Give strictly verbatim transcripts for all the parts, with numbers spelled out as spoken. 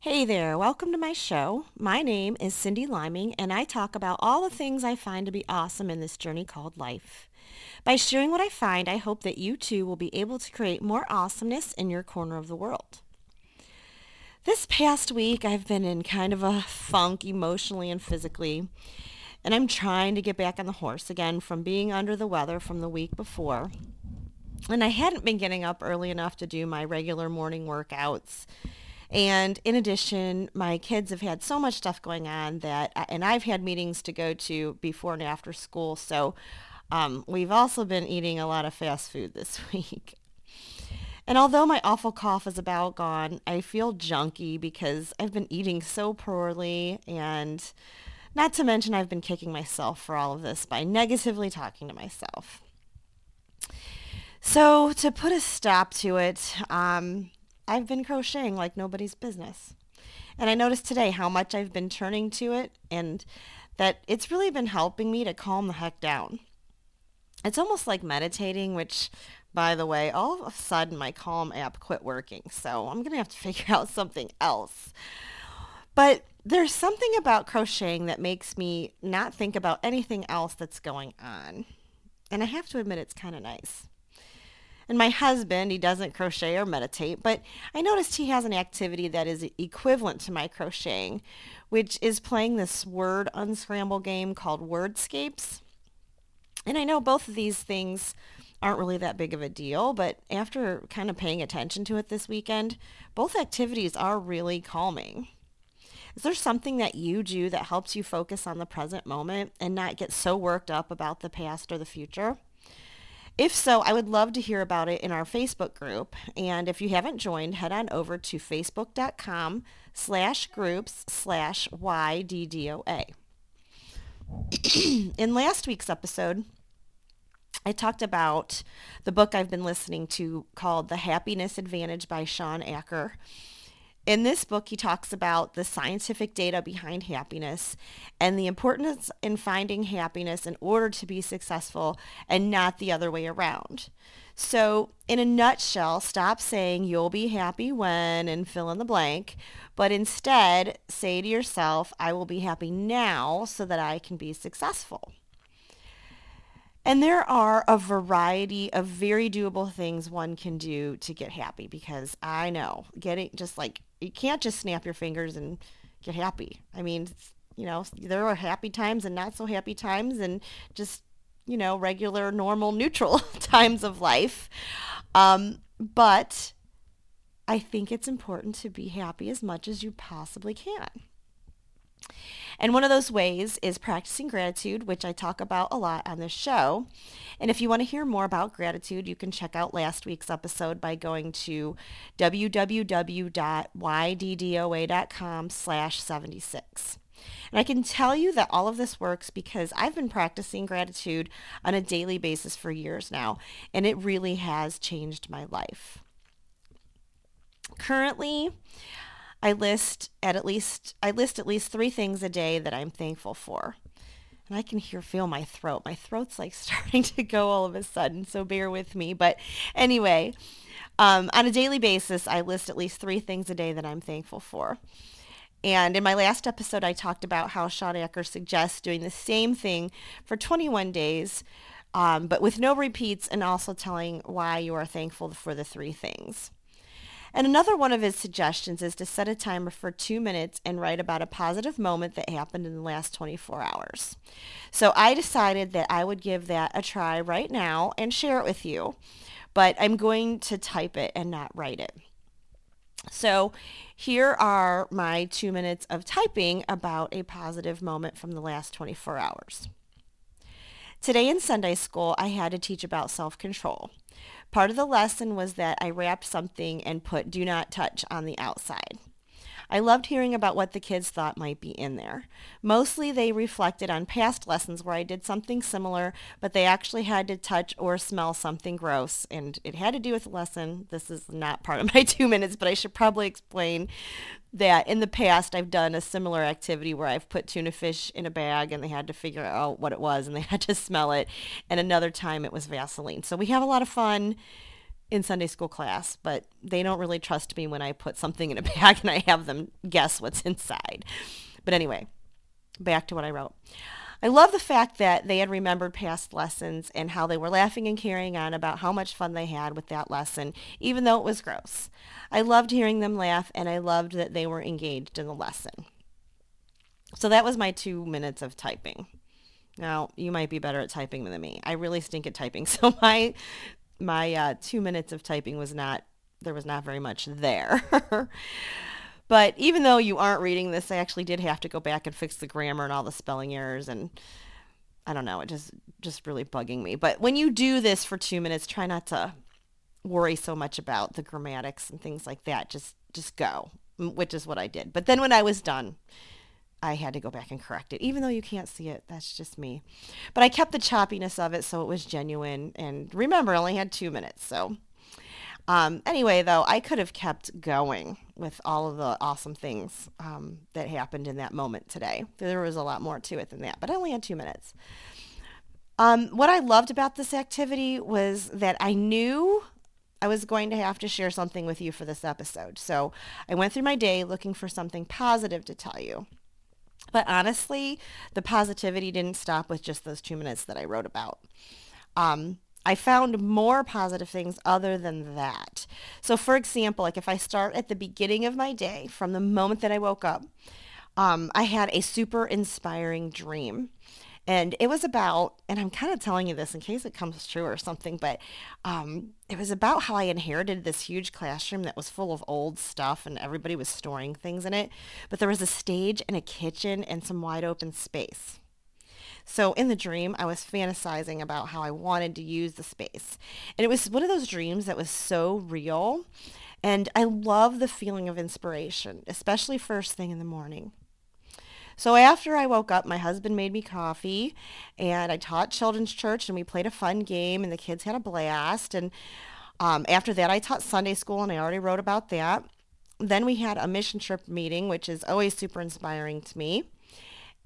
Hey there, welcome to my show. My name is Cindy Liming, and I talk about all the things I find to be awesome in this journey called life. By sharing what I find, I hope that you too will be able to create more awesomeness in your corner of the world. This past week, I've been in kind of a funk emotionally and physically, and I'm trying to get back on the horse again from being under the weather from the week before. And I hadn't been getting up early enough to do my regular morning workouts. And in addition, my kids have had so much stuff going on that, and I've had meetings to go to before and after school. So um, we've also been eating a lot of fast food this week. And although my awful cough is about gone, I feel junky because I've been eating so poorly, and not to mention I've been kicking myself for all of this by negatively talking to myself. So to put a stop to it, um, I've been crocheting like nobody's business. And I noticed today how much I've been turning to it, and that it's really been helping me to calm the heck down. It's almost like meditating, which, by the way, all of a sudden my Calm app quit working. So I'm going to have to figure out something else. But there's something about crocheting that makes me not think about anything else that's going on. And I have to admit, it's kind of nice. And my husband, he doesn't crochet or meditate, but I noticed he has an activity that is equivalent to my crocheting, which is playing this word unscramble game called Wordscapes. And I know both of these things aren't really that big of a deal, but after kind of paying attention to it this weekend, both activities are really calming. Is there something that you do that helps you focus on the present moment and not get so worked up about the past or the future? If so, I would love to hear about it in our Facebook group. And if you haven't joined, head on over to facebook.com slash groups slash YDDOA. In last week's episode, I talked about the book I've been listening to called The Happiness Advantage by Shawn Achor. In this book, he talks about the scientific data behind happiness and the importance in finding happiness in order to be successful and not the other way around. So in a nutshell, stop saying you'll be happy when and fill in the blank, but instead say to yourself, I will be happy now so that I can be successful. And there are a variety of very doable things one can do to get happy, because I know getting just like, you can't just snap your fingers and get happy. I mean, you know, there are happy times and not so happy times and just, you know, regular, normal, neutral times of life. Um, but I think it's important to be happy as much as you possibly can. And one of those ways is practicing gratitude, which I talk about a lot on this show. And if you want to hear more about gratitude, you can check out last week's episode by going to www.yddoa.com slash 76. And I can tell you that all of this works because I've been practicing gratitude on a daily basis for years now, and it really has changed my life. Currently, I list at, at least I list at least three things a day that I'm thankful for. And I can hear, feel my throat. My throat's like starting to go all of a sudden, so bear with me. But anyway, um, on a daily basis, I list at least three things a day that I'm thankful for. And in my last episode, I talked about how Shawn Achor suggests doing the same thing for twenty-one days, um, but with no repeats, and also telling why you are thankful for the three things. And another one of his suggestions is to set a timer for two minutes and write about a positive moment that happened in the last twenty-four hours. So I decided that I would give that a try right now and share it with you, but I'm going to type it and not write it. So here are my two minutes of typing about a positive moment from the last twenty-four hours. Today in Sunday school, I had to teach about self-control. Part of the lesson was that I wrapped something and put "do not touch" on the outside. I loved hearing about what the kids thought might be in there. Mostly they reflected on past lessons where I did something similar, but they actually had to touch or smell something gross, and it had to do with a lesson. This is not part of my two minutes, but I should probably explain that in the past I've done a similar activity where I've put tuna fish in a bag and they had to figure out what it was and they had to smell it, and another time it was Vaseline. So we have a lot of fun in Sunday school class, but they don't really trust me when I put something in a bag and I have them guess what's inside. But anyway, back to what I wrote. I love the fact that they had remembered past lessons and how they were laughing and carrying on about how much fun they had with that lesson, even though it was gross. I loved hearing them laugh, and I loved that they were engaged in the lesson. So that was my two minutes of typing. Now, you might be better at typing than me. I really stink at typing, so my My uh, two minutes of typing was not, there was not very much there. But even though you aren't reading this, I actually did have to go back and fix the grammar and all the spelling errors, and I don't know, it just, just really bugging me. But when you do this for two minutes, try not to worry so much about the grammatics and things like that. Just, just go, which is what I did. But then when I was done, I had to go back and correct it, even though you can't see it. That's just me. But I kept the choppiness of it so it was genuine. And remember, I only had two minutes. So um, anyway, though, I could have kept going with all of the awesome things um, that happened in that moment today. There was a lot more to it than that, but I only had two minutes. Um, what I loved about this activity was that I knew I was going to have to share something with you for this episode. So I went through my day looking for something positive to tell you. But honestly, the positivity didn't stop with just those two minutes that I wrote about. Um, I found more positive things other than that. So for example, like if I start at the beginning of my day, from the moment that I woke up, um, I had a super inspiring dream. And it was about, and I'm kind of telling you this in case it comes true or something, but um, it was about how I inherited this huge classroom that was full of old stuff and everybody was storing things in it. But there was a stage and a kitchen and some wide open space. So in the dream, I was fantasizing about how I wanted to use the space. And it was one of those dreams that was so real. And I love the feeling of inspiration, especially first thing in the morning. So after I woke up, my husband made me coffee, and I taught children's church, and we played a fun game, and the kids had a blast. And um, after that, I taught Sunday school, and I already wrote about that. Then we had a mission trip meeting, which is always super inspiring to me.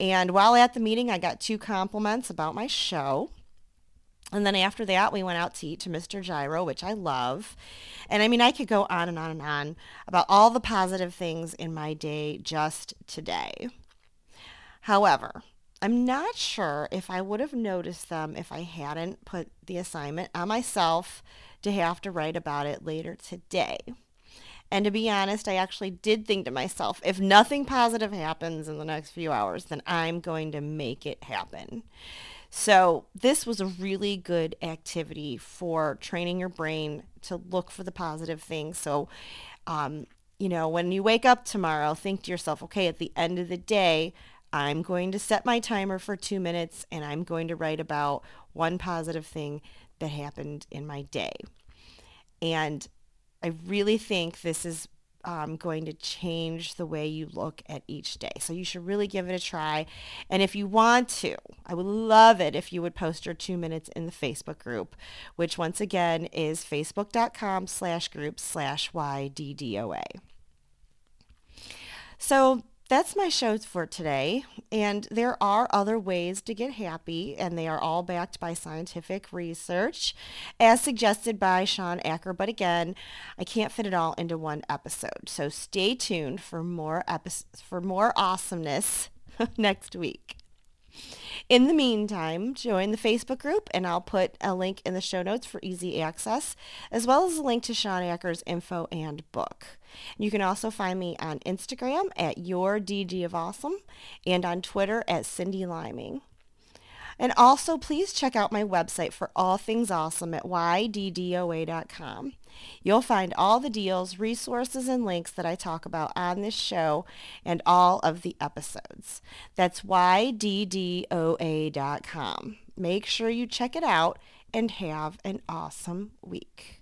And while at the meeting, I got two compliments about my show. And then after that, we went out to eat to Mister Gyro, which I love. And I mean, I could go on and on and on about all the positive things in my day just today. However, I'm not sure if I would have noticed them if I hadn't put the assignment on myself to have to write about it later today. And to be honest, I actually did think to myself, if nothing positive happens in the next few hours, then I'm going to make it happen. So this was a really good activity for training your brain to look for the positive things. So, um, you know, when you wake up tomorrow, think to yourself, okay, at the end of the day, I'm going to set my timer for two minutes and I'm going to write about one positive thing that happened in my day. And I really think this is um, going to change the way you look at each day. So you should really give it a try. And if you want to, I would love it if you would post your two minutes in the Facebook group, which once again is facebook.com slash group slash YDDOA. So that's my show for today, and there are other ways to get happy, and they are all backed by scientific research, as suggested by Shawn Achor, but again, I can't fit it all into one episode, so stay tuned for more episodes, for more awesomeness next week. In the meantime, join the Facebook group, and I'll put a link in the show notes for easy access, as well as a link to Shawn Achor's info and book. You can also find me on Instagram at YourDGofAwesome and on Twitter at Cindy Liming. And also, please check out my website for all things awesome at Y D D O A dot com. You'll find all the deals, resources, and links that I talk about on this show and all of the episodes. That's Y D D O A dot com. Make sure you check it out and have an awesome week.